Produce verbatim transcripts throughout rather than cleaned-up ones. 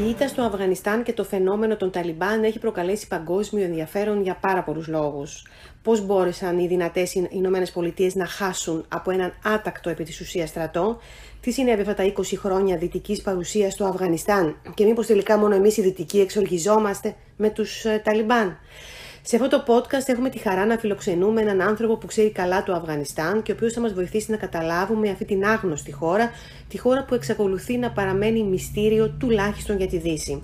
Η ήττα στο Αφγανιστάν και το φαινόμενο των Ταλιμπάν έχει προκαλέσει παγκόσμιο ενδιαφέρον για πάρα πολλούς λόγους. Πώς μπόρεσαν οι δυνατές Ηνωμένες Πολιτείες να χάσουν από έναν άτακτο επί της ουσίας στρατό, τι συνέβη αυτά τα είκοσι χρόνια δυτικής παρουσίας στο Αφγανιστάν και μήπως τελικά μόνο εμείς οι δυτικοί εξοργιζόμαστε με τους Ταλιμπάν. Σε αυτό το podcast έχουμε τη χαρά να φιλοξενούμε έναν άνθρωπο που ξέρει καλά το Αφγανιστάν και ο οποίος θα μας βοηθήσει να καταλάβουμε αυτή την άγνωστη χώρα, τη χώρα που εξακολουθεί να παραμένει μυστήριο τουλάχιστον για τη Δύση.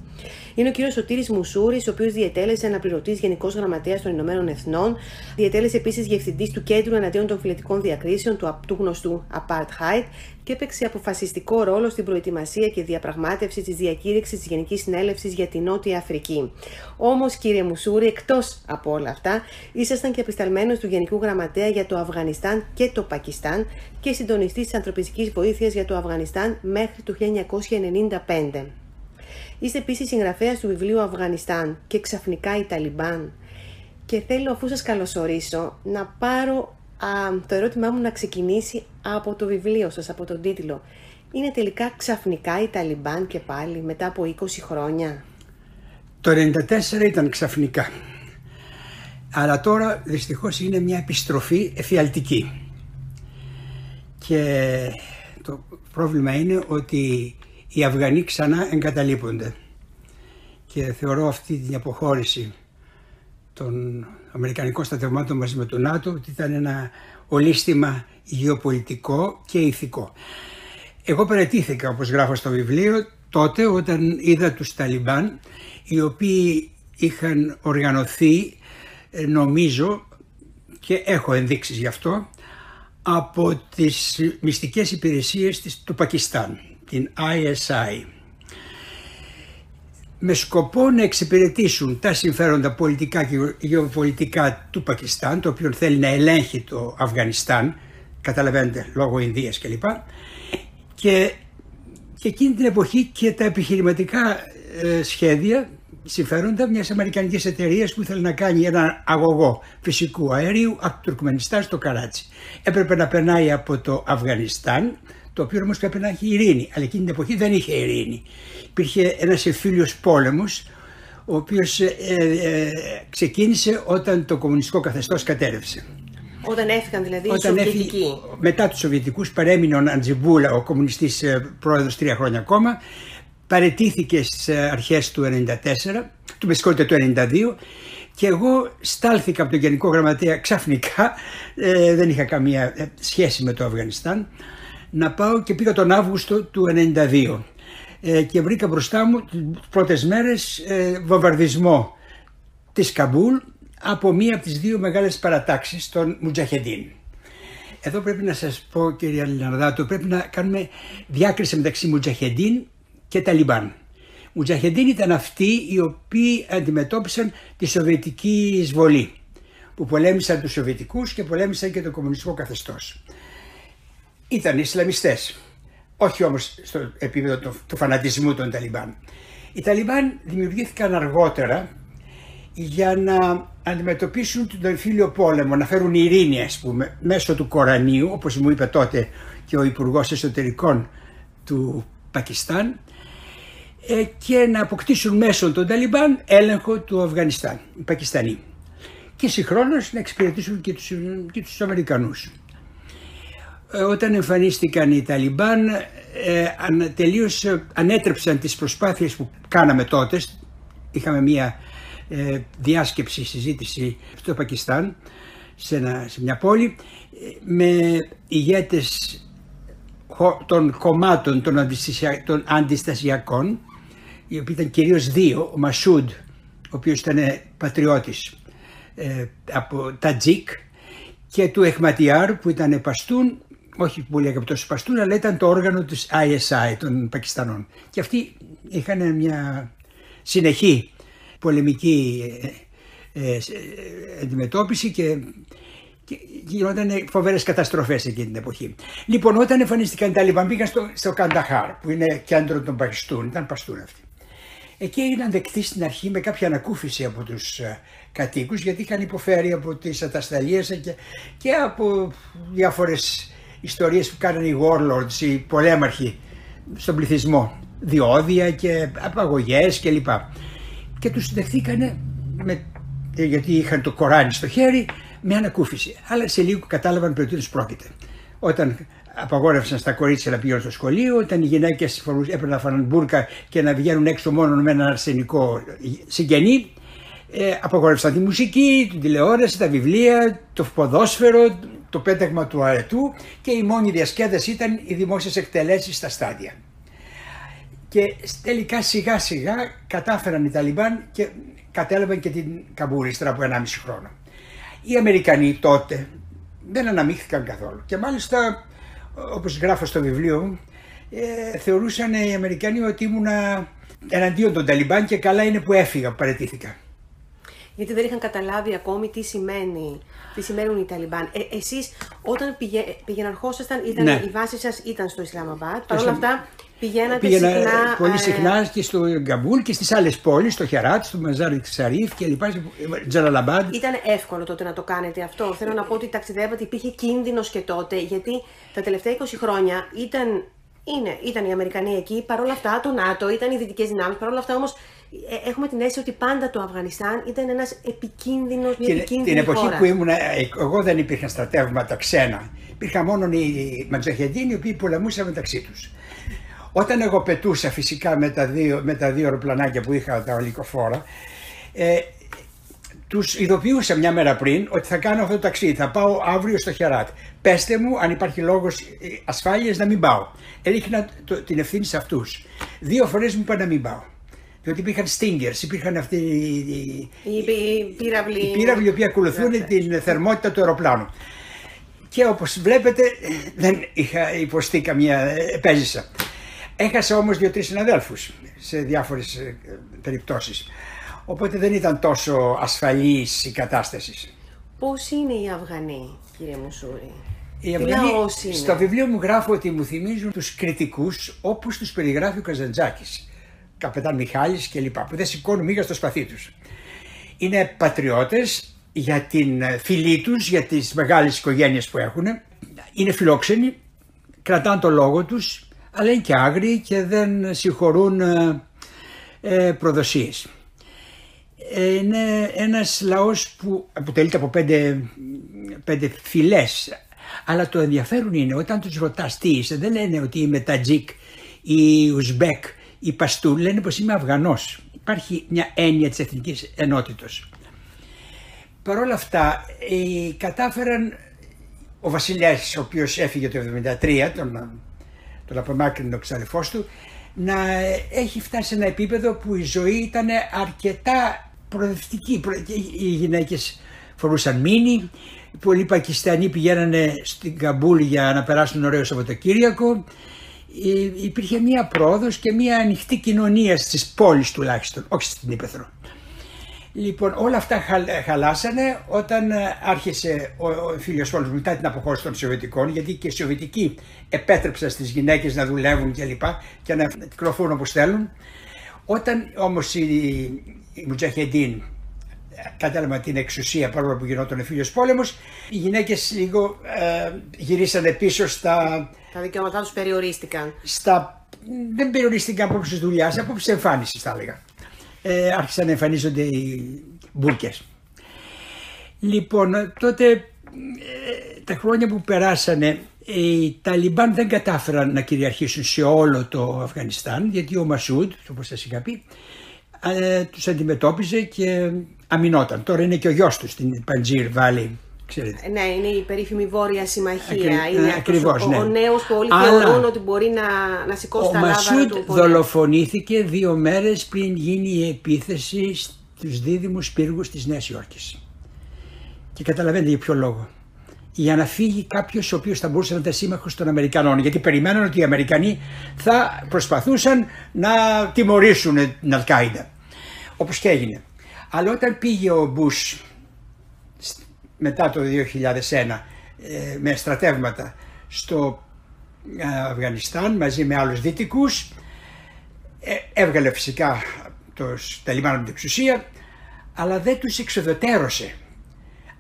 Είναι ο κύριος Σωτήρης Μουσούρης, ο οποίος διετέλεσε αναπληρωτής Γενικός Γραμματέας των Ηνωμένων Εθνών, διετέλεσε επίσης Διευθυντής του Κέντρου Εναντίον των Φιλετικών Διακρίσεων του γνωστού Apartheid και έπαιξε αποφασιστικό ρόλο στην προετοιμασία και διαπραγμάτευση της διακήρυξης της Γενικής Συνέλευσης για την Νότια Αφρική. Όμως, κύριε Μουσούρη, εκτός από όλα αυτά, ήσασταν και απεσταλμένος του Γενικού Γραμματέα για το Αφγανιστάν και το Πακιστάν και συντονιστής της ανθρωπιστικής βοήθειας για το Αφγανιστάν μέχρι το χίλια εννιακόσια ενενήντα πέντε. Είστε επίσης συγγραφέας του βιβλίου «Αφγανιστάν και ξαφνικά οι Ταλιμπάν». Και θέλω, αφού σας καλωσορίσω, να πάρω α, το ερώτημά μου να ξεκινήσει από το βιβλίο σας, από τον τίτλο. Είναι τελικά ξαφνικά οι Ταλιμπάν και πάλι μετά από είκοσι χρόνια? Το χίλια εννιακόσια ενενήντα τέσσερα ήταν ξαφνικά. Αλλά τώρα δυστυχώς είναι μια επιστροφή εφιαλτική. Και το πρόβλημα είναι ότι οι Αφγανοί ξανά εγκαταλείπονται και θεωρώ αυτή την αποχώρηση των Αμερικανικών στρατευμάτων μαζί με το ΝΑΤΟ ότι ήταν ένα ολίσθημα γεωπολιτικό και ηθικό. Εγώ παραιτήθηκα, όπως γράφω στο βιβλίο, τότε όταν είδα τους Ταλιμπάν, οι οποίοι είχαν οργανωθεί, νομίζω, και έχω ενδείξεις γι' αυτό, από τις μυστικές υπηρεσίες του Πακιστάν, την άι ες άι, με σκοπό να εξυπηρετήσουν τα συμφέροντα πολιτικά και γεωπολιτικά του Πακιστάν, το οποίο θέλει να ελέγχει το Αφγανιστάν, καταλαβαίνετε, λόγω Ινδίας κλπ. Και, και εκείνη την εποχή και τα επιχειρηματικά ε, σχέδια, συμφέροντα μιας αμερικανικής εταιρείας που ήθελε να κάνει έναν αγωγό φυσικού αερίου από το Τουρκμενιστάν στο Καράτσι. Έπρεπε να περνάει από το Αφγανιστάν, το οποίο όμως πρέπει να έχει ειρήνη, αλλά εκείνη την εποχή δεν είχε ειρήνη. Υπήρχε ένας εμφύλιος πόλεμος, ο οποίος ε, ε, ξεκίνησε όταν το κομμουνιστικό καθεστώς κατέρευσε. Όταν έφυγαν δηλαδή όταν οι Σοβιετικοί. Έφυγε, μετά τους Σοβιετικούς παρέμεινε ο Ναντζιμπούλα, ο κομμουνιστής πρόεδρος, τρία χρόνια ακόμα. Παραιτήθηκε στις αρχές του χίλια εννιακόσια ενενήντα τέσσερα, του μεσικότητα του χίλια εννιακόσια ενενήντα δύο, και εγώ στάλθηκα από τον Γενικό Γραμματέα ξαφνικά, ε, δεν είχα καμία σχέση με το Αφγανιστάν, να πάω και πήγα τον Αύγουστο του χίλια εννιακόσια ενενήντα δύο ε, και βρήκα μπροστά μου τις πρώτες μέρες ε, βομβαρδισμό της Καμπούλ από μία από τις δύο μεγάλες παρατάξεις των Μουτζαχεντίν. Εδώ πρέπει να σας πω, κύριε Λιναρδάτο, πρέπει να κάνουμε διάκριση μεταξύ Μουτζαχεντίν και Ταλιμπάν. Μουτζαχεντίν ήταν αυτοί οι οποίοι αντιμετώπισαν τη σοβιετική εισβολή, που πολέμησαν τους Σοβιετικούς και πολέμησαν και το κομμουνιστικό καθεστώς. Ήταν Ισλαμιστές, όχι όμως στο επίπεδο του, του φανατισμού των Ταλιμπάν. Οι Ταλιμπάν δημιουργήθηκαν αργότερα για να αντιμετωπίσουν τον εμφύλιο πόλεμο, να φέρουν ειρήνη, ας πούμε, μέσω του Κορανίου, όπως μου είπε τότε και ο Υπουργός Εσωτερικών του Πακιστάν, και να αποκτήσουν μέσω των Ταλιμπάν έλεγχο του Αφγανιστάν, οι Πακιστανοί, και συγχρόνως να εξυπηρετήσουν και τους, και τους Αμερικανούς. Όταν εμφανίστηκαν οι Ταλιμπάν, ε, τελείως ανέτρεψαν τις προσπάθειες που κάναμε τότε. Είχαμε μία ε, διάσκεψη, συζήτηση στο Πακιστάν, σε, ένα, σε μια πόλη, με ηγέτες των κομμάτων των, των αντιστασιακών, οι οποίοι ήταν κυρίως δύο, ο Μασούντ, ο οποίος ήταν πατριώτης ε, από Τατζίκ, και του Εχματιάρ, που ήταν Παστούν, όχι πολύ αγαπητός Παστούν, αλλά ήταν το όργανο της άι ες άι των Πακιστανών. Και αυτοί είχαν μια συνεχή πολεμική ε, ε, αντιμετώπιση και, και γινόταν φοβερές καταστροφές εκείνη την εποχή. Λοιπόν, όταν εμφανίστηκαν οι Ταλιμπάν, πήγαν στο, στο Κανταχάρ, που είναι κέντρο των Παστούν, ήταν Παστούν αυτοί. Εκεί έγιναν δεκτοί στην αρχή με κάποια ανακούφιση από τους κατοίκους, γιατί είχαν υποφέρει από τις ατασταλίες και, και από διάφορες ιστορίες που κάνανε οι warlords, οι πολέμαρχοι στον πληθυσμό διόδια και απαγωγές κλπ. Και τους δεχθήκανε με, γιατί είχαν το Κοράνι στο χέρι, με ανακούφιση. Αλλά σε λίγο κατάλαβαν περί τίνος πρόκειται. Όταν απαγόρευσαν στα κορίτσια να πηγαίνουν στο σχολείο, όταν οι γυναίκες έπρεπε να φανούν μπουρκα και να βγαίνουν έξω μόνο με έναν αρσενικό συγγενή, ε, απαγόρευσαν τη μουσική, την τηλεόραση, τα βιβλία, το ποδόσφαιρο, το πέταγμα του αετού, και η μόνη διασκέδαση ήταν οι δημόσιες εκτελέσεις στα στάδια. Και τελικά σιγά σιγά κατάφεραν οι Ταλιμπάν και κατέλαβαν και την Καμπούλ ύστερα από ενάμιση χρόνο. Οι Αμερικανοί τότε δεν αναμίχθηκαν καθόλου και μάλιστα, όπως γράφω στο βιβλίο μου, ε, θεωρούσαν οι Αμερικανοί ότι ήμουνα εναντίον των Ταλιμπάν και καλά είναι που έφυγα, που παραιτήθηκα. Γιατί δεν είχαν καταλάβει ακόμη τι σημαίνει, τι σημαίνουν οι Ταλιμπάν. Ε, εσείς όταν πηγε, πηγαιναρχόσασταν, ήταν, ναι. Η βάση σας ήταν στο Ισλαμαμπάτ, παρ' όλα αυτά πηγαίνατε πήγαινα, συχνά... Πολύ συχνά και στο Καμπούλ και στις άλλες πόλεις, στο Χεράτ, στο Μαζάρι Σαρίφ και λοιπά, Τζαλαλαμπάντ. Ήταν εύκολο τότε να το κάνετε αυτό? Θέλω να πω ότι ταξιδεύατε, υπήρχε κίνδυνος και τότε, γιατί τα τελευταία είκοσι χρόνια ήταν... Είναι, ήταν οι Αμερικανοί εκεί, παρόλα αυτά το ΝΑΤΟ, ήταν οι δυτικές δυνάμεις, παρόλα αυτά όμως έχουμε την αίσθηση ότι πάντα το Αφγανιστάν ήταν ένας επικίνδυνος, μια επικίνδυνη την χώρα. Την εποχή που ήμουν εγώ δεν υπήρχαν στρατεύματα ξένα, υπήρχαν μόνο οι Ματζαχεντίνοι οι οποίοι πολεμούσαν μεταξύ τους. Όταν εγώ πετούσα φυσικά με τα δύο, με τα δύο αεροπλανάκια που είχα, τα ολικοφόρα, ε, τους ειδοποιούσα μια μέρα πριν ότι θα κάνω αυτό το ταξίδι, θα πάω αύριο στο Χεράτ. Πέστε μου αν υπάρχει λόγος ασφάλειας να μην πάω. Έριχνα το, την ευθύνη σε αυτούς. Δύο φορές μου είπαν να μην πάω. Διότι υπήρχαν stingers, υπήρχαν αυτοί οι, οι πύραυλοι οι, πύραυλοι, οι οποίοι ακολουθούν yeah. την θερμότητα του αεροπλάνου. Και όπως βλέπετε δεν είχα υποστεί καμία επέζησα. Έχασα όμως δύο-τρεις συναδέλφους σε διάφορες περιπτώσεις. Οπότε δεν ήταν τόσο ασφαλής η κατάσταση. Πώς είναι οι Αφγανοί, κύριε Μουσούρη? Οι Αφγανοί, στο βιβλίο μου γράφω ότι μου θυμίζουν τους κριτικούς όπως τους περιγράφει ο Καζαντζάκης, Καπετάν Μιχάλης κλπ. Που δεν σηκώνουν μίγα στο σπαθί τους. Είναι πατριώτες για την φυλή τους, για τις μεγάλες οικογένειες που έχουν. Είναι φιλόξενοι, κρατάνε το λόγο τους, αλλά είναι και άγριοι και δεν συγχωρούν ε, προδοσίες. Είναι ένας λαός που αποτελείται από πέντε, πέντε φυλές, αλλά το ενδιαφέρον είναι όταν τους ρωτάς τι είσαι, δεν λένε ότι είμαι Τατζίκ ή Ουσμπέκ ή Παστού, λένε πως είμαι Αφγανός. Υπάρχει μια έννοια της εθνικής ενότητος. Παρ' όλα αυτά κατάφεραν ο βασιλιάς, ο οποίος έφυγε το χίλια εννιακόσια εβδομήντα τρία, τον, τον απομάκρυνε ο ξαδελφός του, να έχει φτάσει σε ένα επίπεδο που η ζωή ήταν αρκετά προοδευτική. Οι γυναίκες φορούσαν μίνι, πολλοί Πακιστανοί πηγαίνανε στην Καμπούλ για να περάσουν ωραίο Σαββατοκύριακο. Υπήρχε μία πρόοδος και μία ανοιχτή κοινωνία στις πόλεις τουλάχιστον, όχι στην Ήπεθρο. Λοιπόν, όλα αυτά χαλάσανε όταν άρχισε ο φίλος πόλος μετά την αποχώρηση των Σοβιετικών, γιατί και οι Σοβιετικοί επέτρεψαν στις γυναίκες να δουλεύουν και λοιπά και να κυκλοφορούν όπως θέλουν. Όταν όμως οι οι Μουτζαχεντίν κατάλαβαν την εξουσία παρόλο που γινόταν εμφύλιος πόλεμος, οι γυναίκες λίγο ε, γυρίσανε πίσω στα... Τα δικαιώματά τους περιορίστηκαν. Στα, δεν περιορίστηκαν απόψε δουλειάς, απόψε εμφάνισης θα έλεγα. Ε, άρχισαν να εμφανίζονται οι μπουρκές. Λοιπόν, τότε ε, τα χρόνια που περάσανε οι Ταλιμπάν δεν κατάφεραν να κυριαρχήσουν σε όλο το Αφγανιστάν, γιατί ο Μασούντ, όπως σας είχα πει, τους αντιμετώπιζε και αμυνόταν. Τώρα είναι και ο γιος του στην Παντζίρ Βάλι, ξέρετε. Ναι, είναι η περίφημη Βόρεια Συμμαχία. Ακρι... Είναι ακριβώς, ναι. Ο νέος που όλοι θεωρούν ότι μπορεί να, να σηκώσει τα λάβαρα του. Ο Μασούντ δολοφονήθηκε δύο μέρες πριν γίνει η επίθεση στους δίδυμους πύργους της Νέας Υόρκης. Και καταλαβαίνετε για ποιο λόγο. Για να φύγει κάποιος ο οποίος θα μπορούσε να ήταν σύμμαχος των Αμερικανών. Γιατί περιμέναν ότι οι Αμερικανοί θα προσπαθούσαν να τιμωρήσουν την Αλκάιντα. Όπως και έγινε. Αλλά όταν πήγε ο Μπούς μετά το δύο χιλιάδες ένα με στρατεύματα στο Αφγανιστάν μαζί με άλλους δυτικούς, έβγαλε φυσικά τους Ταλιμπάν από την εξουσία, αλλά δεν τους εξοδοτέρωσε.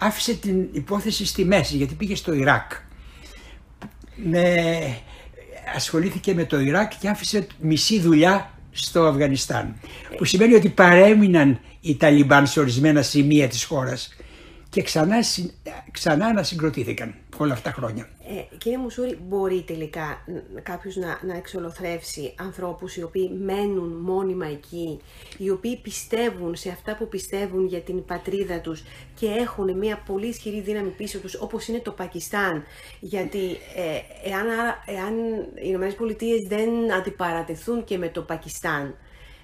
Άφησε την υπόθεση στη μέση γιατί πήγε στο Ιράκ με ασχολήθηκε με το Ιράκ και άφησε μισή δουλειά στο Αφγανιστάν. Που σημαίνει ότι παρέμειναν οι Ταλιμπάν σε ορισμένα σημεία της χώρας και ξανά, ξανά ανασυγκροτήθηκαν όλα αυτά τα χρόνια. Ε, κύριε Μουσούρη, μπορεί τελικά κάποιος να, να εξολοθρεύσει ανθρώπους οι οποίοι μένουν μόνιμα εκεί, οι οποίοι πιστεύουν σε αυτά που πιστεύουν για την πατρίδα τους και έχουν μια πολύ ισχυρή δύναμη πίσω τους, όπως είναι το Πακιστάν? Γιατί ε, εάν, εάν οι ΗΠΑ δεν αντιπαρατεθούν και με το Πακιστάν,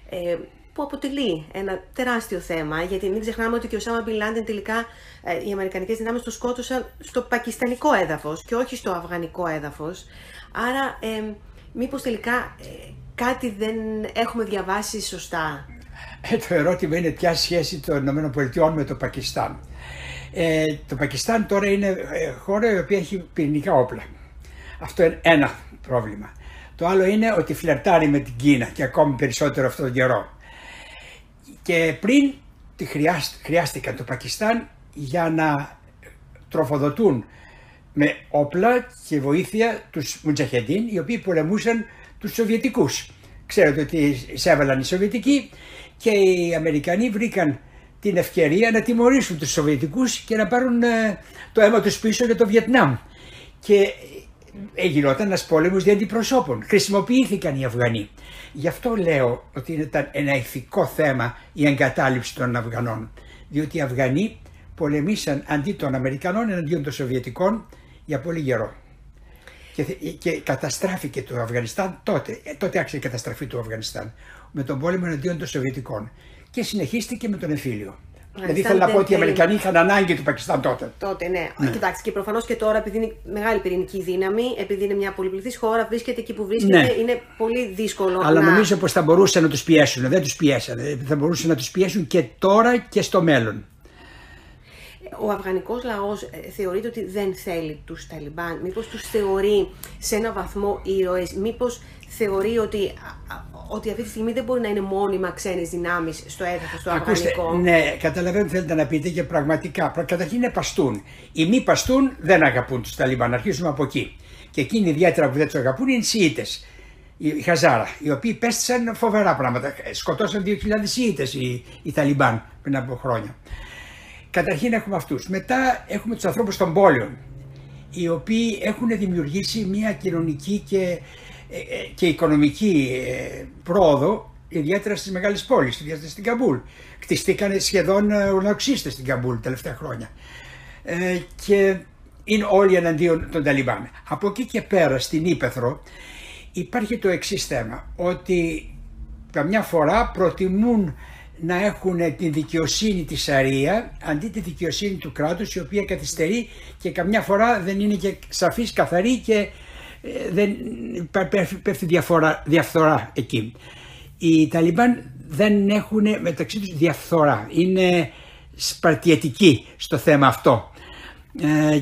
ε, που αποτελεί ένα τεράστιο θέμα, γιατί μην ξεχνάμε ότι και ο Οσάμα Μπιν Λάντεν τελικά ε, οι αμερικανικές δυνάμεις το σκότωσαν στο πακιστανικό έδαφος και όχι στο αφγανικό έδαφος. Άρα ε, μήπως τελικά ε, κάτι δεν έχουμε διαβάσει σωστά? Ε, το ερώτημα είναι ποια σχέση των ΗΠΑ με το Πακιστάν. Ε, το Πακιστάν τώρα είναι χώρα η οποία έχει πυρηνικά όπλα. Αυτό είναι ένα πρόβλημα. Το άλλο είναι ότι φλερτάρει με την Κίνα και ακόμη περισσότερο αυτόν τον καιρό. Και πριν χρειάστηκαν το Πακιστάν για να τροφοδοτούν με όπλα και βοήθεια τους Μουτζαχεντίν, οι οποίοι πολεμούσαν τους Σοβιετικούς. Ξέρετε ότι εισέβαλαν οι Σοβιετικοί και οι Αμερικανοί βρήκαν την ευκαιρία να τιμωρήσουν τους Σοβιετικούς και να πάρουν το αίμα τους πίσω για το Βιετνάμ. Και γινόταν ένας πόλεμος δι' αντιπροσώπων. Χρησιμοποιήθηκαν οι Αφγανοί. Γι' αυτό λέω ότι ήταν ένα ηθικό θέμα η εγκατάλειψη των Αφγανών. Διότι οι Αφγανοί πολεμήσαν αντί των Αμερικανών εναντίον των Σοβιετικών για πολύ καιρό. Και, και καταστράφηκε το Αφγανιστάν τότε. Ε, τότε άρχισε η καταστροφή του Αφγανιστάν. Με τον πόλεμο εναντίον των Σοβιετικών. Και συνεχίστηκε με τον εμφύλιο. Δηλαδή θέλω να πω ότι οι Αμερικανοί είχαν ανάγκη του Πακιστάν τότε. Τότε, ναι. ναι. Κοιτάξτε, και προφανώς και τώρα, επειδή είναι μεγάλη πυρηνική δύναμη, επειδή είναι μια πολυπληθής χώρα, βρίσκεται εκεί που βρίσκεται, ναι. είναι πολύ δύσκολο. Αλλά να... νομίζω πως θα μπορούσαν να τους πιέσουν. Δεν τους πιέσανε. Θα μπορούσαν να τους πιέσουν και τώρα και στο μέλλον. Ο αφγανικός λαός θεωρείται ότι δεν θέλει τους Ταλιμπάν. Μήπως τους θεωρεί σε ένα βαθμό ήρωες? Μήπως θεωρεί ότι, ότι αυτή τη στιγμή δεν μπορεί να είναι μόνιμα ξένες δυνάμεις στο έδαφος του αφγανικό? Ναι, καταλαβαίνω τι θέλετε να πείτε και πραγματικά. Καταρχήν είναι παστούν. Οι μη παστούν δεν αγαπούν τους Ταλιμπάν. Αρχίζουμε από εκεί. Και εκείνοι ιδιαίτερα που δεν τους αγαπούν είναι οι Σιήτες. Οι Χαζάρα, οι οποίοι πέστησαν φοβερά πράγματα. Σκοτώσαν δύο χιλιάδες Σιήτες οι, οι Ταλιμπάν πριν από χρόνια. Καταρχήν έχουμε αυτούς. Μετά έχουμε τους ανθρώπους των πόλεων, οι οποίοι έχουν δημιουργήσει μια κοινωνική και, και οικονομική πρόοδο, ιδιαίτερα στις μεγάλες πόλεις, ιδιαίτερα στην Καμπούλ. Χτιστήκαν σχεδόν ουρνοξύστες στην Καμπούλ τα τελευταία χρόνια. Και είναι όλοι εναντίον των Ταλιμπάν. Από εκεί και πέρα στην Ήπεθρο υπάρχει το εξής θέμα, ότι καμιά φορά προτιμούν να έχουν την δικαιοσύνη της Σαρία αντί τη δικαιοσύνη του κράτους, η οποία καθυστερεί και καμιά φορά δεν είναι και σαφής, καθαρή και δεν πέφτει διαφορά, διαφθορά εκεί. Οι Ταλιμπάν δεν έχουν μεταξύ τους διαφθορά, είναι σπαρτιατικοί στο θέμα αυτό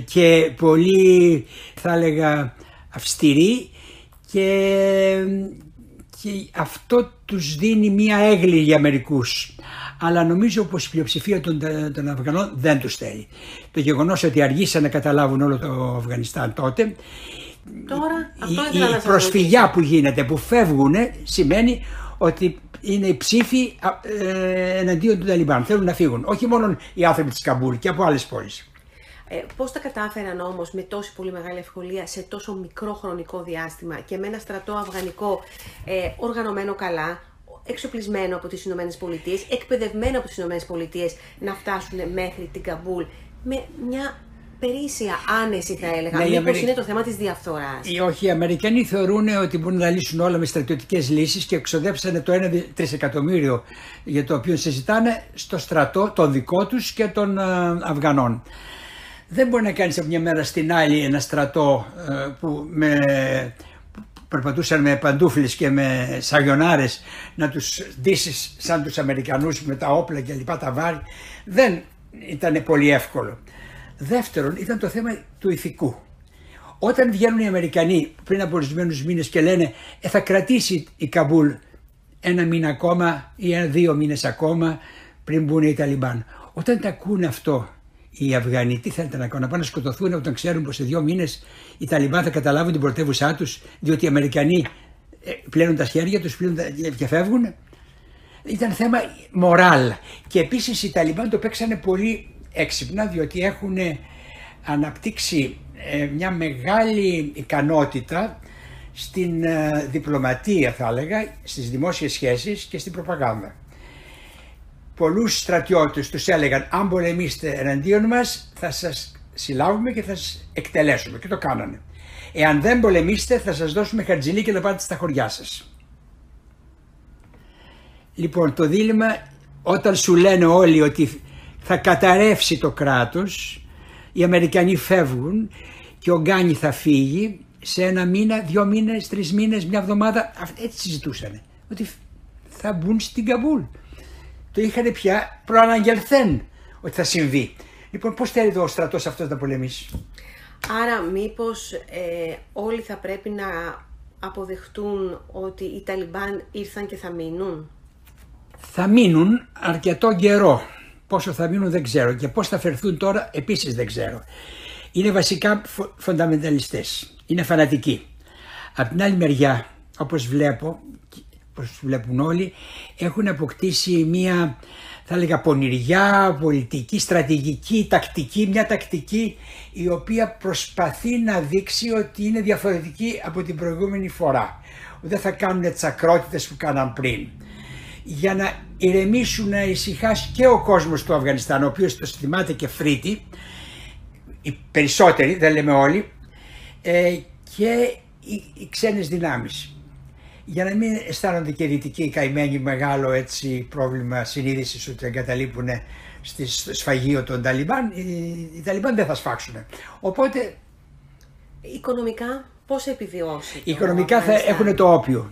και πολύ, θα έλεγα, αυστηροί και... και αυτό τους δίνει μία έγκλη για μερικούς. Αλλά νομίζω πως η πλειοψηφία των, των Αφγανών δεν τους θέλει. Το γεγονός ότι αργήσαν να καταλάβουν όλο το Αφγανιστάν τότε. Τώρα, αυτό η, η προσφυγιά που γίνεται, που φεύγουν, σημαίνει ότι είναι οι ψήφοι ε, εναντίον του Ταλιμπάν. Θέλουν να φύγουν. Όχι μόνο οι άνθρωποι της Καμπούλ και από άλλες πόλεις. Ε, πώς τα κατάφεραν όμως με τόση πολύ μεγάλη ευκολία σε τόσο μικρό χρονικό διάστημα και με ένα στρατό αφγανικό ε, οργανωμένο καλά, εξοπλισμένο από τις Ηνωμένες Πολιτείες, εκπαιδευμένο από τις Ηνωμένες Πολιτείες, να φτάσουν μέχρι την Καμπούλ με μια περίσσια άνεση, θα έλεγα? Ναι, μήπως είναι το θέμα της διαφθοράς? Ή όχι, οι Αμερικανοί θεωρούν ότι μπορούν να λύσουν όλα με στρατιωτικές λύσεις και εξοδέψανε το ένα τρισεκατομμύριο για το οποίο συζητάνε στο στρατό, τον δικό τους και των α, Αφγανών. Δεν μπορεί να κάνεις από μια μέρα στην άλλη ένα στρατό που, με, που περπατούσαν με παντούφλες και με σαγιονάρες να τους ντύσεις σαν τους Αμερικανούς με τα όπλα και λοιπά, τα βάρη. Δεν ήταν πολύ εύκολο. Δεύτερον, ήταν το θέμα του ηθικού. Όταν βγαίνουν οι Αμερικανοί πριν από ορισμένους μήνες και λένε ε, θα κρατήσει η Καμπούλ ένα μήνα ακόμα ή ένα, δύο μήνες ακόμα πριν μπουν οι Ταλιμπάν. Όταν τα ακούνε αυτό οι Αφγανοί τι θέλετε να κάνουν, να πάνε να σκοτωθούν όταν ξέρουν πως σε δύο μήνες οι Ταλιμπάν θα καταλάβουν την πρωτεύουσά τους, διότι οι Αμερικανοί πλένουν τα χέρια τους και φεύγουν. Ήταν θέμα μοράλ. Και επίσης οι Ταλιμπάν το παίξανε πολύ έξυπνα, διότι έχουν αναπτύξει μια μεγάλη ικανότητα στην διπλωματία, θα έλεγα, στις δημόσιες σχέσεις και στην προπαγάνδα. Πολλούς στρατιώτες τους έλεγαν, αν πολεμήσετε εναντίον μας θα σας συλλάβουμε και θα σας εκτελέσουμε, και το κάνανε. Εάν δεν πολεμήσετε θα σας δώσουμε χαρτζιλί και να πάτε στα χωριά σας. Λοιπόν, το δίλημμα, όταν σου λένε όλοι ότι θα καταρρεύσει το κράτος, οι Αμερικανοί φεύγουν και ο Γκάνι θα φύγει σε ένα μήνα, δύο μήνες, τρεις μήνες, μια εβδομάδα, έτσι συζητούσαν, ότι θα μπουν στην Καμπούλ. Το είχαν πια προαναγγελθέν ότι θα συμβεί. Λοιπόν, πώς θέλει ο στρατός αυτός να πολεμήσει. Άρα μήπως ε, όλοι θα πρέπει να αποδεχτούν ότι οι Ταλιμπάν ήρθαν και θα μείνουν. Θα μείνουν αρκετό καιρό. Πόσο θα μείνουν δεν ξέρω, και πώς θα φερθούν τώρα επίσης δεν ξέρω. Είναι βασικά φο- φονταμενταλιστές, είναι φανατικοί. Απ' την άλλη μεριά, όπως βλέπω, όπως βλέπουν όλοι, έχουν αποκτήσει μια, θα έλεγα, πονηριά, πολιτική, στρατηγική, τακτική, μια τακτική η οποία προσπαθεί να δείξει ότι είναι διαφορετική από την προηγούμενη φορά. Δεν θα κάνουν τις ακρότητες που κάναν πριν. Για να ηρεμήσουν, να ησυχάσει και ο κόσμος του Αφγανιστάν, ο οποίος το θυμάται και φρύτη, οι περισσότεροι, δεν λέμε όλοι, ε, και οι, οι ξένες δυνάμεις. Για να μην αισθάνονται και οι δυτικοί καημένοι μεγάλο έτσι, πρόβλημα συνείδησης ότι εγκαταλείπουν στο σφαγείο των Ταλιμπάν, οι, οι Ταλιμπάν δεν θα σφάξουν. Οπότε. Οικονομικά πώς επιβιώσει. Οικονομικά θα έχουν το όπιο.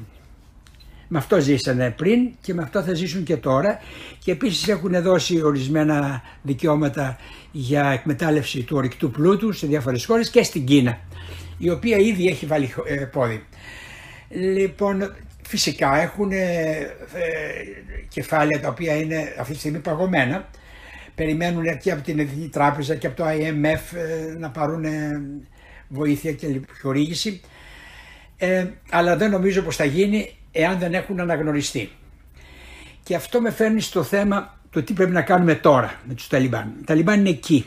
Με αυτό ζήσανε πριν και με αυτό θα ζήσουν και τώρα, και επίσης έχουν δώσει ορισμένα δικαιώματα για εκμετάλλευση του ορυκτού πλούτου σε διάφορες χώρες και στην Κίνα, η οποία ήδη έχει βάλει πόδι. Λοιπόν, φυσικά έχουν κεφάλαια τα οποία είναι αυτή τη στιγμή παγωμένα, περιμένουν και από την Εθνική Τράπεζα και από το άι εμ εφ να πάρουν βοήθεια και χορήγηση, αλλά δεν νομίζω πως θα γίνει εάν δεν έχουν αναγνωριστεί. Και αυτό με φέρνει στο θέμα το τι πρέπει να κάνουμε τώρα με τους Ταλιμπάν. Οι Ταλιμπάν είναι εκεί.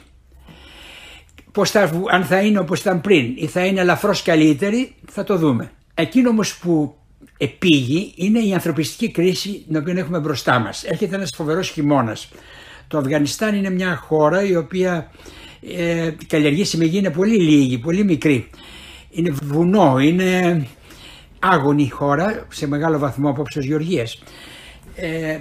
Πώς θα, αν θα είναι όπως ήταν πριν ή θα είναι ελαφρώς καλύτεροι, θα το δούμε. Εκείνο όμως που επήγει είναι η ανθρωπιστική κρίση την οποία έχουμε μπροστά μας. Έρχεται ένας φοβερός χειμώνας. Το Αφγανιστάν είναι μια χώρα η οποία ε, καλλιεργεί σιμιγή είναι πολύ λίγη, πολύ μικρή. Είναι βουνό, είναι άγωνη χώρα σε μεγάλο βαθμό απόψε ως Γεωργίας, ε,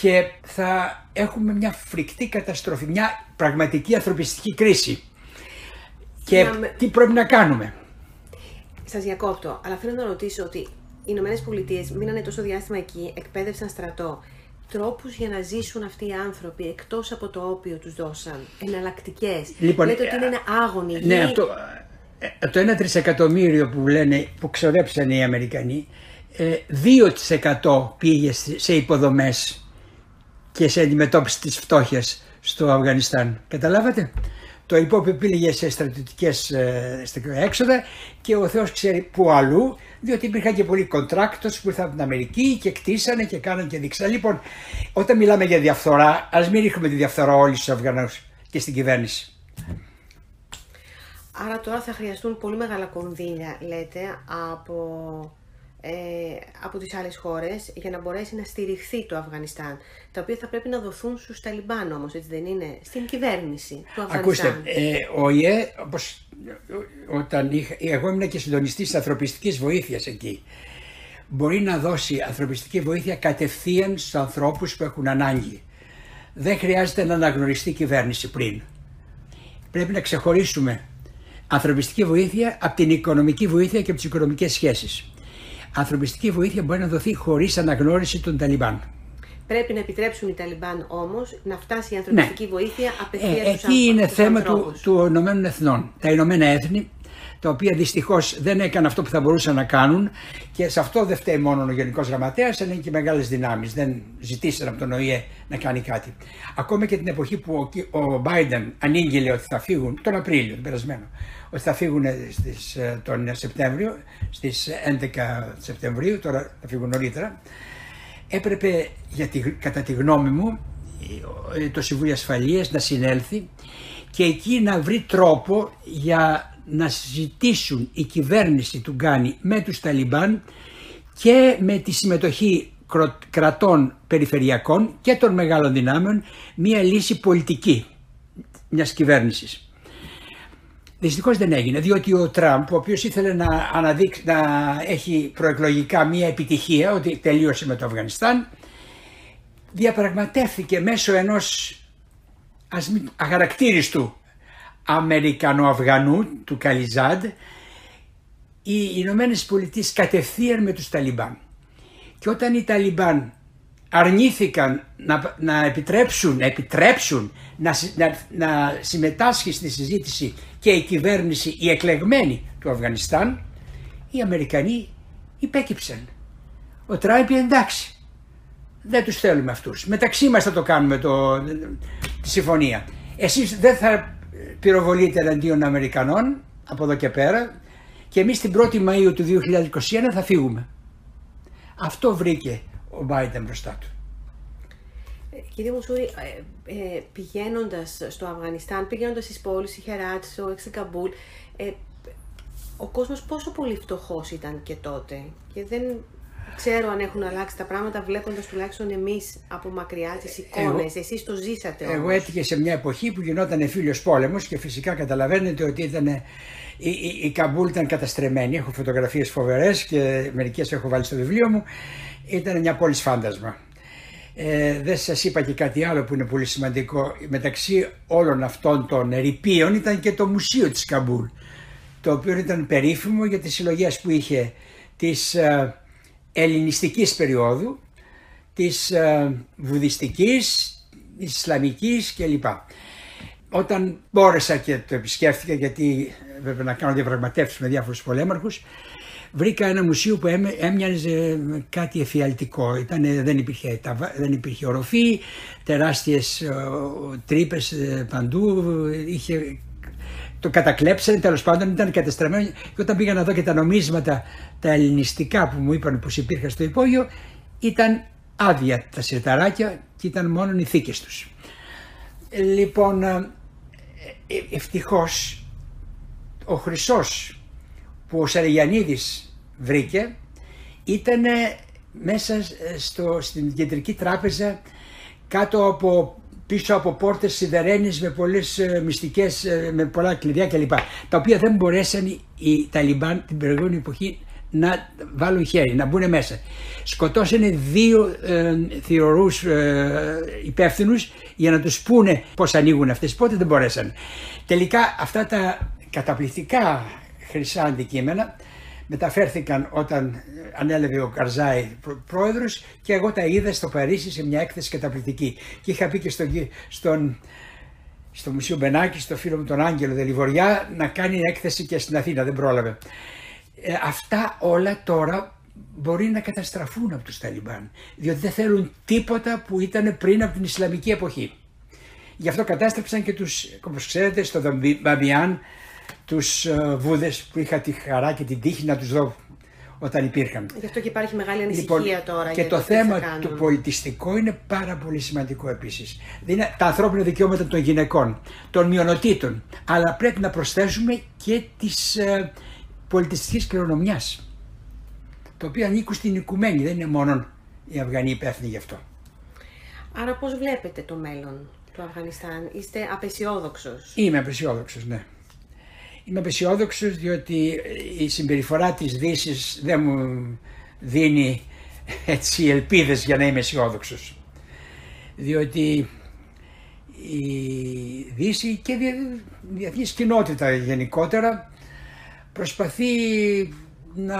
και θα έχουμε μια φρικτή καταστροφή, μια πραγματική ανθρωπιστική κρίση και να με... τι πρέπει να κάνουμε. Σας διακόπτω, αλλά θέλω να ρωτήσω ότι οι ΗΠΑ μείνανε τόσο διάστημα εκεί, εκπαίδευσαν στρατό, τρόπους για να ζήσουν αυτοί οι άνθρωποι εκτός από το όπιο τους δώσαν, εναλλακτικές, λοιπόν, λέτε ότι είναι ένα άγωνη γη. Ναι, αυτό... Το ένα τρισεκατομμύριο που, λένε, που ξοδέψανε οι Αμερικανοί, δύο τοις εκατό πήγε σε υποδομές και σε αντιμετώπιση της φτώχειας στο Αφγανιστάν. Καταλάβατε. Το υπόλοιπο πήγε σε στρατιωτικές έξοδα και ο Θεός ξέρει που αλλού, διότι υπήρχαν και πολλοί κοντράκτος που ήρθαν από την Αμερική και κτίσανε και κάνανε και δείξανε. Λοιπόν, όταν μιλάμε για διαφθορά, ας μην ρίχνουμε τη διαφθορά όλοι στους Αφγανούς και στην κυβέρνηση. Άρα τώρα θα χρειαστούν πολύ μεγάλα κονδύλια, λέτε, από, ε, από τις άλλες χώρες για να μπορέσει να στηριχθεί το Αφγανιστάν, τα οποία θα πρέπει να δοθούν στους Ταλιμπάν όμως, έτσι δεν είναι, στην κυβέρνηση του Αφγανιστάν. Ακούστε, ε, ο ΙΕ, όπως, όταν είχα, εγώ ήμουν και συντονιστής ανθρωπιστικής βοήθειας εκεί, μπορεί να δώσει ανθρωπιστική βοήθεια κατευθείαν στους ανθρώπους που έχουν ανάγκη. Δεν χρειάζεται να αναγνωριστεί η κυβέρνηση πριν. Πρέπει να ξεχωρίσουμε ανθρωπιστική βοήθεια από την οικονομική βοήθεια και από τις οικονομικές σχέσεις. Ανθρωπιστική βοήθεια μπορεί να δοθεί χωρίς αναγνώριση των Ταλιμπάν. Πρέπει να επιτρέψουν οι Ταλιμπάν όμως να φτάσει η ανθρωπιστική ναι. βοήθεια απευθείας ε, στους ανθρώπους. Εκεί είναι θέμα του, του Ηνωμένων Εθνών. Τα Ηνωμένα Έθνη τα οποία δυστυχώς δεν έκαναν αυτό που θα μπορούσαν να κάνουν, και σε αυτό δεν φταίει μόνο ο Γενικός Γραμματέας, αλλά είναι και μεγάλες δυνάμεις. Δεν ζητήσαν από τον ΟΗΕ να κάνει κάτι. Ακόμα και την εποχή που ο Biden ανήγγειλε ότι θα φύγουν, τον Απρίλιο, τον περασμένο, ότι θα φύγουν στις, τον Σεπτέμβριο, στις έντεκα Σεπτεμβρίου, τώρα θα φύγουν νωρίτερα, έπρεπε για τη, κατά τη γνώμη μου το Συμβούλιο Ασφαλείας να συνέλθει και εκεί να βρει τρόπο για να συζητήσουν η κυβέρνηση του Γκάνη με τους Ταλιμπάν και με τη συμμετοχή κρατών περιφερειακών και των μεγάλων δυνάμεων μια λύση πολιτική μιας κυβέρνησης. Δυστυχώς δεν έγινε, διότι ο Τραμπ, ο οποίος ήθελε να, αναδείξει, να έχει προεκλογικά μια επιτυχία ότι τελείωσε με το Αφγανιστάν, διαπραγματεύθηκε μέσω ενός ας μην, αγαρακτήριστου Αμερικανο-Αφγανού, του Καλιζάντ, οι Ηνωμένες Πολιτείες κατευθείαν με τους Ταλιμπάν. Και όταν οι Ταλιμπάν αρνήθηκαν να, να επιτρέψουν, να, επιτρέψουν να, να, να συμμετάσχει στη συζήτηση και η κυβέρνηση, η εκλεγμένη του Αφγανιστάν, οι Αμερικανοί υπέκυψαν. Ο Τραμπ εντάξει, δεν τους θέλουμε αυτούς. Μεταξύ μας θα το κάνουμε το, τη συμφωνία. Εσείς δεν θα πυροβολείτε εναντίον Αμερικανών από εδώ και πέρα, και εμείς την πρώτη Μαΐου του δύο χιλιάδες είκοσι ένα θα φύγουμε. Αυτό βρήκε ο Μπάιντεν μπροστά του. Κύριε Μουσούρη, πηγαίνοντας στο Αφγανιστάν, πηγαίνοντας στις πόλεις, στη Χεράτ, στην Καμπούλ, ο κόσμος πόσο πολύ φτωχός ήταν και τότε, και δεν ξέρω αν έχουν αλλάξει τα πράγματα, βλέποντας τουλάχιστον εμείς από μακριά τις εικόνες. Εγώ, Εσείς το ζήσατε όμως. Εγώ έτυχε σε μια εποχή που γινόταν φίλος πόλεμος και φυσικά καταλαβαίνετε ότι ήταν, η, η, η Καμπούλ ήταν καταστρεμμένη. Έχω φωτογραφίες φοβερές και μερικές έχω βάλει στο βιβλίο μου. Ήταν μια πόλης φάντασμα. Ε, δεν σας είπα και κάτι άλλο που είναι πολύ σημαντικό. Μεταξύ όλων αυτών των ερειπίων ήταν και το μουσείο της Καμπούλ, το οποίο ήταν περίφημο για τις συλλογές που είχε της ελληνιστικής περίοδου, της βουδιστικής, της ισλαμικής κλπ. Όταν μπόρεσα και το επισκέφθηκα, γιατί βέβαια να κάνω διαπραγματεύσεις με διάφορους πολέμαρχους, βρήκα ένα μουσείο που έμοιαζε κάτι εφιαλτικό. Ήτανε, δεν, υπήρχε, δεν υπήρχε οροφή, τεράστιες τρύπες παντού, είχε, το κατακλέψανε, τέλος πάντων ήταν καταστραμμένο. Και όταν πήγα να δω και τα νομίσματα τα ελληνιστικά που μου είπαν πως υπήρχαν στο υπόγειο, ήταν άδεια τα σιρταράκια και ήταν μόνο οι θήκες τους. Λοιπόν, ευτυχώς ο χρυσός που ο Σαριγιαννίδης βρήκε ήταν μέσα στο, στην κεντρική τράπεζα, κάτω από, πίσω από πόρτες σιδερένης με πολλές μυστικές, με πολλά κλειδιά κλπ. Τα οποία δεν μπορέσαν οι Ταλιμπάν την προηγούμενη εποχή να βάλουν χέρι, να μπουν μέσα. Σκοτώσανε δύο ε, θηρορούς ε, υπεύθυνους για να τους πούνε πώς ανοίγουν αυτές, πότε δεν μπορέσαν. Τελικά αυτά τα καταπληκτικά χρυσά αντικείμενα μεταφέρθηκαν όταν ανέλαβε ο Καρζάη πρόεδρος, και εγώ τα είδα στο Παρίσι σε μια έκθεση καταπληκτική. Και είχα πει και στο, στον, στο Μουσείο Μπενάκη, στο φίλο μου τον Άγγελο Δελιβοριά, να κάνει έκθεση και στην Αθήνα, δεν πρόλαβε. Ε, αυτά όλα τώρα μπορεί να καταστραφούν από τους Ταλιμπάν, διότι δεν θέλουν τίποτα που ήταν πριν από την Ισλαμική εποχή. Γι' αυτό κατάστρεψαν και τους, όπως ξέρετε, στο Μπαμιάν, τους Βούδες, που είχα τη χαρά και την τύχη να τους δω όταν υπήρχαν. Γι' αυτό και υπάρχει μεγάλη ανησυχία λοιπόν, τώρα. Και το, το θέμα του πολιτιστικού είναι πάρα πολύ σημαντικό επίσης. Είναι τα ανθρώπινα δικαιώματα των γυναικών, των μειονοτήτων, αλλά πρέπει να προσθέσουμε και της πολιτιστικής κληρονομιάς, το οποίο ανήκουν στην οικουμένη, δεν είναι μόνο οι Αφγανοί υπεύθυνοι γι' αυτό. Άρα πώς βλέπετε το μέλλον του Αφγανιστάν, είστε απαισιόδοξος? Είμαι απαισιόδοξος, ναι. Είμαι απαισιόδοξος διότι η συμπεριφορά της Δύσης δεν μου δίνει έτσι ελπίδες για να είμαι αισιόδοξος. Διότι η Δύση και η διεθνής κοινότητα γενικότερα προσπαθεί να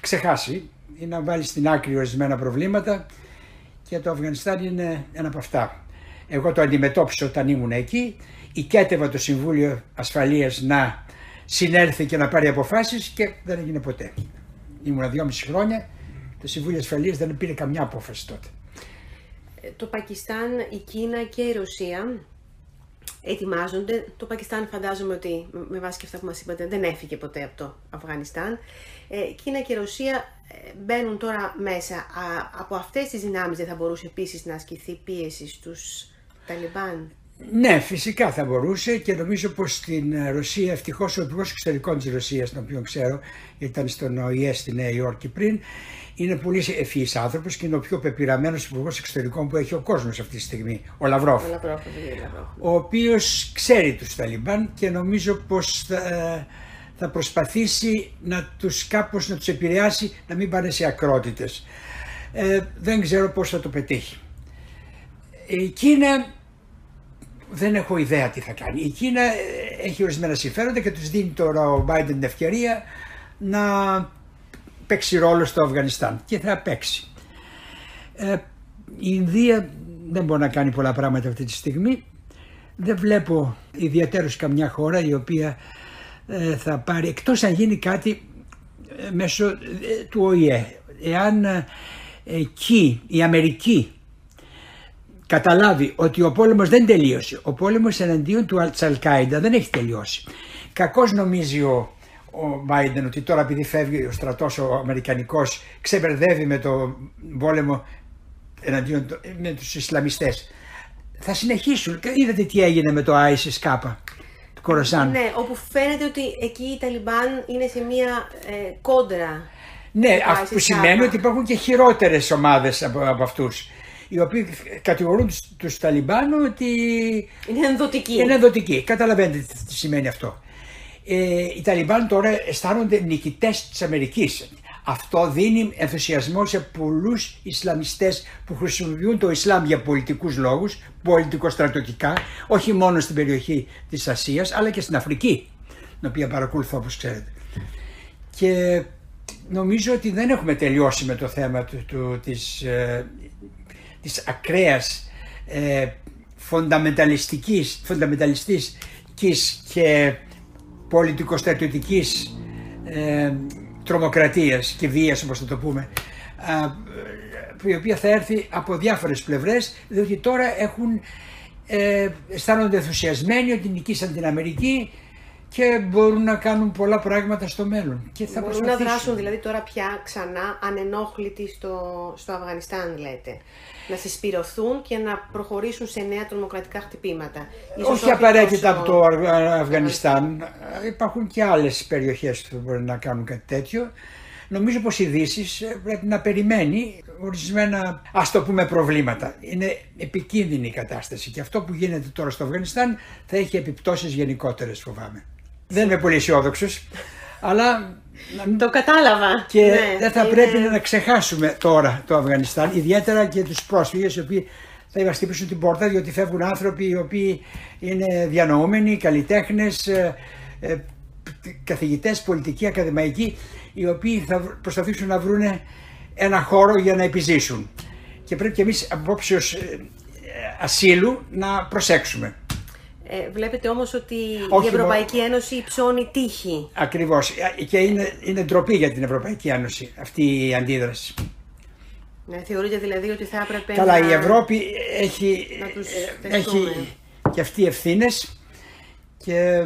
ξεχάσει ή να βάλει στην άκρη ορισμένα προβλήματα, και το Αφγανιστάν είναι ένα από αυτά. Εγώ το αντιμετώπισα όταν ήμουν εκεί. Οικέτευα το Συμβούλιο Ασφαλείας να συνέλθει και να πάρει αποφάσεις και δεν έγινε ποτέ. Ήμουνα δυόμιση χρόνια, το Συμβούλιο Ασφαλείας δεν πήρε καμιά απόφαση τότε. Το Πακιστάν, η Κίνα και η Ρωσία ετοιμάζονται. Το Πακιστάν φαντάζομαι ότι με βάση και αυτά που μας είπατε δεν έφυγε ποτέ από το Αφγανιστάν. Ε, Κίνα και Ρωσία μπαίνουν τώρα μέσα. Α, από αυτές τις δυνάμεις δεν θα μπορούσε επίσης να ασκηθεί πίεση στους Ταλιμπάν? Ναι, φυσικά θα μπορούσε, και νομίζω πως στην Ρωσία, ευτυχώς ο Υπουργός Εξωτερικών της Ρωσίας, τον οποίο ξέρω, ήταν στον Ο Ε Ε στη Νέα Υόρκη πριν, είναι πολύ ευφυής άνθρωπος και είναι ο πιο πεπειραμένος Υπουργός Εξωτερικών που έχει ο κόσμος αυτή τη στιγμή, ο Λαυρόφ. Ο, Λαυρόφ, ο οποίος ξέρει τους Ταλιμπάν και νομίζω πως θα, θα προσπαθήσει να τους κάπως να τους επηρεάσει, να μην πάνε σε ακρότητες. Ε, δεν ξέρω πώς θα το πετύχει. Η Κίνα... δεν έχω ιδέα τι θα κάνει. Η Κίνα έχει ορισμένα συμφέροντα και τους δίνει τώρα ο Μπάιντεν την ευκαιρία να παίξει ρόλο στο Αφγανιστάν, και θα παίξει. Ε, η Ινδία δεν μπορεί να κάνει πολλά πράγματα αυτή τη στιγμή. Δεν βλέπω ιδιαίτερως καμιά χώρα η οποία ε, θα πάρει, εκτός αν γίνει κάτι ε, μέσω ε, του Ο Ε Ε. Εάν ε, εκεί η Αμερική καταλάβει ότι ο πόλεμος δεν τελείωσε, ο πόλεμος εναντίον του Αλ-Κάιντα δεν έχει τελειώσει. Κακώς νομίζει ο, ο Μπάιντεν ότι τώρα, επειδή φεύγει ο στρατός ο αμερικανικός, ξεμπερδεύει με τον πόλεμο εναντίον με τους Ισλαμιστές. Θα συνεχίσουν. Είδατε τι έγινε με το Άι Σι Ες Κάπα. Κοροσάν. Ναι, όπου φαίνεται ότι εκεί οι Ταλιμπάν είναι σε μία ε, κόντρα. Ναι, που σημαίνει ότι υπάρχουν και χειρότερες ομάδες από, από αυτούς, οι οποίοι κατηγορούν τους Ταλιμπάν ότι είναι ενδοτικοί. Είναι ενδοτικοί. Καταλαβαίνετε τι σημαίνει αυτό. Ε, οι Ταλιμπάν τώρα αισθάνονται νικητές της Αμερικής. Αυτό δίνει ενθουσιασμό σε πολλούς Ισλαμιστές που χρησιμοποιούν το Ισλάμ για πολιτικούς λόγους, πολιτικοστρατιωτικά, όχι μόνο στην περιοχή της Ασίας, αλλά και στην Αφρική, την οποία παρακολουθώ, όπως ξέρετε. Και νομίζω ότι δεν έχουμε τελειώσει με το θέμα του, του, της... Ε, της ακραίας ε, φονταμενταλιστικής, φονταμενταλιστικής και πολιτικοστρατιωτικής ε, τρομοκρατίας και βίας, όπως θα το πούμε, α, η οποία θα έρθει από διάφορες πλευρές, διότι τώρα έχουν, ε, αισθάνονται ενθουσιασμένοι ότι νικήσαν την Αμερική και μπορούν να κάνουν πολλά πράγματα στο μέλλον. Και θα μπορούν να δράσουν δηλαδή τώρα πια ξανά ανενόχλητοι στο, στο Αφγανιστάν, λέτε. Να συσπηρωθούν και να προχωρήσουν σε νέα τρομοκρατικά χτυπήματα. Ίσως όχι απαραίτητα από το Αφγανιστάν. Υπάρχουν και άλλες περιοχές που μπορεί να κάνουν κάτι τέτοιο. Νομίζω πως η Δύση πρέπει να περιμένει ορισμένα, ας το πούμε, προβλήματα. Είναι επικίνδυνη η κατάσταση και αυτό που γίνεται τώρα στο Αφγανιστάν θα έχει επιπτώσεις γενικότερες, φοβάμαι. Δεν είμαι πολύ αισιόδοξος, αλλά το κατάλαβα. Και ναι, δεν θα είναι... πρέπει να ξεχάσουμε τώρα το Αφγανιστάν, ιδιαίτερα και τους πρόσφυγες οι οποίοι θα μας χτυπήσουν την πόρτα, διότι φεύγουν άνθρωποι οι οποίοι είναι διανοούμενοι, καλλιτέχνες, καθηγητές, πολιτικοί, ακαδημαϊκοί, οι οποίοι θα προσπαθήσουν να βρουν ένα χώρο για να επιζήσουν. Και πρέπει και εμείς απόψεως ασύλου να προσέξουμε. Ε, βλέπετε όμως ότι όχι, η Ευρωπαϊκή μόνο... Ένωση υψώνει τύχη. Ακριβώς. Και είναι, είναι ντροπή για την Ευρωπαϊκή Ένωση αυτή η αντίδραση. Ναι, θεωρείτε δηλαδή ότι θα έπρεπε. Καλά, να... η Ευρώπη έχει, έχει και αυτή ευθύνες, και...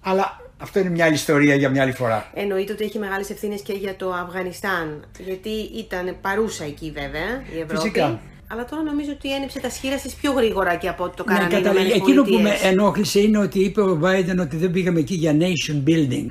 αλλά αυτό είναι μια άλλη ιστορία για μια άλλη φορά. Εννοείται ότι έχει μεγάλες ευθύνες και για το Αφγανιστάν, γιατί ήταν παρούσα εκεί βέβαια η Ευρώπη. Φυσικά. Αλλά τώρα νομίζω ότι ένιψε τα σχήρα στις πιο γρήγορα και από ό,τι το κάνανε. Ναι, κατα... Εκείνο που με ενόχλησε είναι ότι είπε ο Biden ότι δεν πήγαμε εκεί για nation building.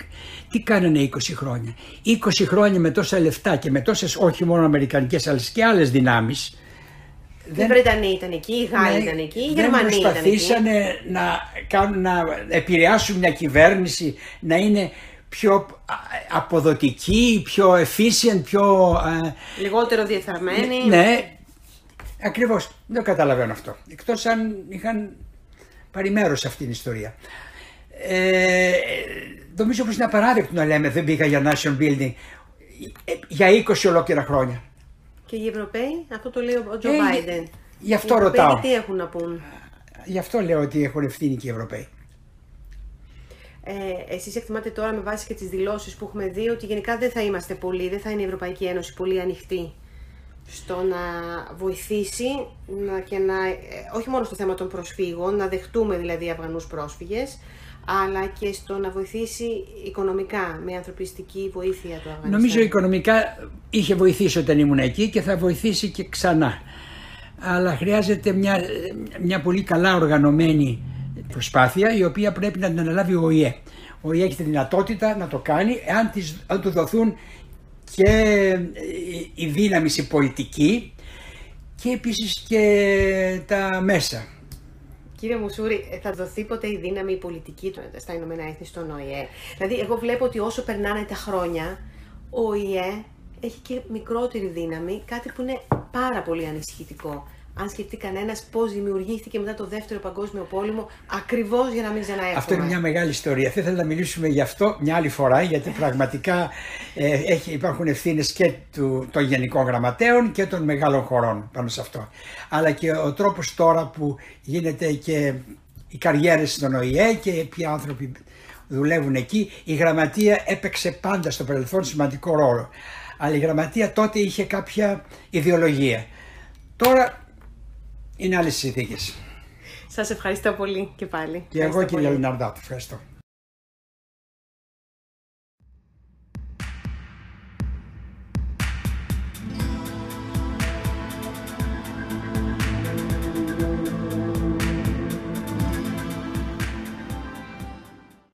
Τι κάνανε είκοσι χρόνια. είκοσι χρόνια με τόσα λεφτά και με τόσες, όχι μόνο αμερικανικές, αλλά και άλλες δυνάμεις. Οι δεν... Βρετανοί ήταν εκεί, οι Γάλλοι ναι, ήταν εκεί, οι Γερμανοί ήταν εκεί. Προσπαθήσανε να, κάνουν, να επηρεάσουν μια κυβέρνηση να είναι πιο αποδοτική, πιο efficient, πιο... λιγότερο διεφθαρμένη. Ναι. Ακριβώς, δεν καταλαβαίνω αυτό. Εκτός αν είχαν πάρει μέρος σε αυτήν την ιστορία. Ε, νομίζω πως είναι απαράδεκτο να λέμε δεν πήγα για nation building για είκοσι ολόκληρα χρόνια. Και οι Ευρωπαίοι, αυτό το λέει ο Τζο Μπάιντεν. Γι' αυτό οι ρωτάω. Ευρωπαίοι τι έχουν να πούν. Γι' αυτό λέω ότι έχουν ευθύνη και οι Ευρωπαίοι. Ε, εσείς εκτιμάτε τώρα με βάση και τις δηλώσεις που έχουμε δει ότι γενικά δεν θα είμαστε πολύ, δεν θα είναι η Ευρωπαϊκή Ένωση πολύ ανοιχτή στο να βοηθήσει να, και να, όχι μόνο στο θέμα των προσφύγων, να δεχτούμε δηλαδή Αφγανούς πρόσφυγες, αλλά και στο να βοηθήσει οικονομικά, με ανθρωπιστική βοήθεια του Αφγανιστάν. Νομίζω οικονομικά είχε βοηθήσει όταν ήμουν εκεί και θα βοηθήσει και ξανά. Αλλά χρειάζεται μια, μια πολύ καλά οργανωμένη προσπάθεια, η οποία πρέπει να την αναλάβει ο ΟΗΕ. Ο ΟΗΕ έχει τη δυνατότητα να το κάνει, αν, τις, αν του δοθούν και η δύναμη η πολιτική και επίσης και τα μέσα. Κύριε Μουσούρη, θα δοθεί ποτέ η δύναμη η πολιτική στα Ηνωμένα Έθνη στον ΟΗΕ? Δηλαδή, εγώ βλέπω ότι όσο περνάνε τα χρόνια, ο ΟΗΕ έχει και μικρότερη δύναμη, κάτι που είναι πάρα πολύ ανησυχητικό. Αν σκεφτεί κανένας πώς δημιουργήθηκε μετά το Δεύτερο Παγκόσμιο Πόλεμο, ακριβώς για να μην ξαναέρχομαι. Αυτό είναι μια μεγάλη ιστορία. Θα ήθελα να μιλήσουμε γι' αυτό μια άλλη φορά, γιατί πραγματικά ε, έχει, υπάρχουν ευθύνες και του, των Γενικών Γραμματέων και των μεγάλων χωρών πάνω σε αυτό. Αλλά και ο τρόπος τώρα που γίνεται και οι καριέρες στον ΟΗΕ και ποιοι άνθρωποι δουλεύουν εκεί. Η γραμματεία έπαιξε πάντα στο παρελθόν σημαντικό ρόλο. Αλλά η γραμματεία τότε είχε κάποια ιδεολογία. Τώρα είναι άλλες συνθήκες. Σας ευχαριστώ πολύ και πάλι. Και ευχαριστώ εγώ, κύριε Λεωναρδάτου. Ευχαριστώ.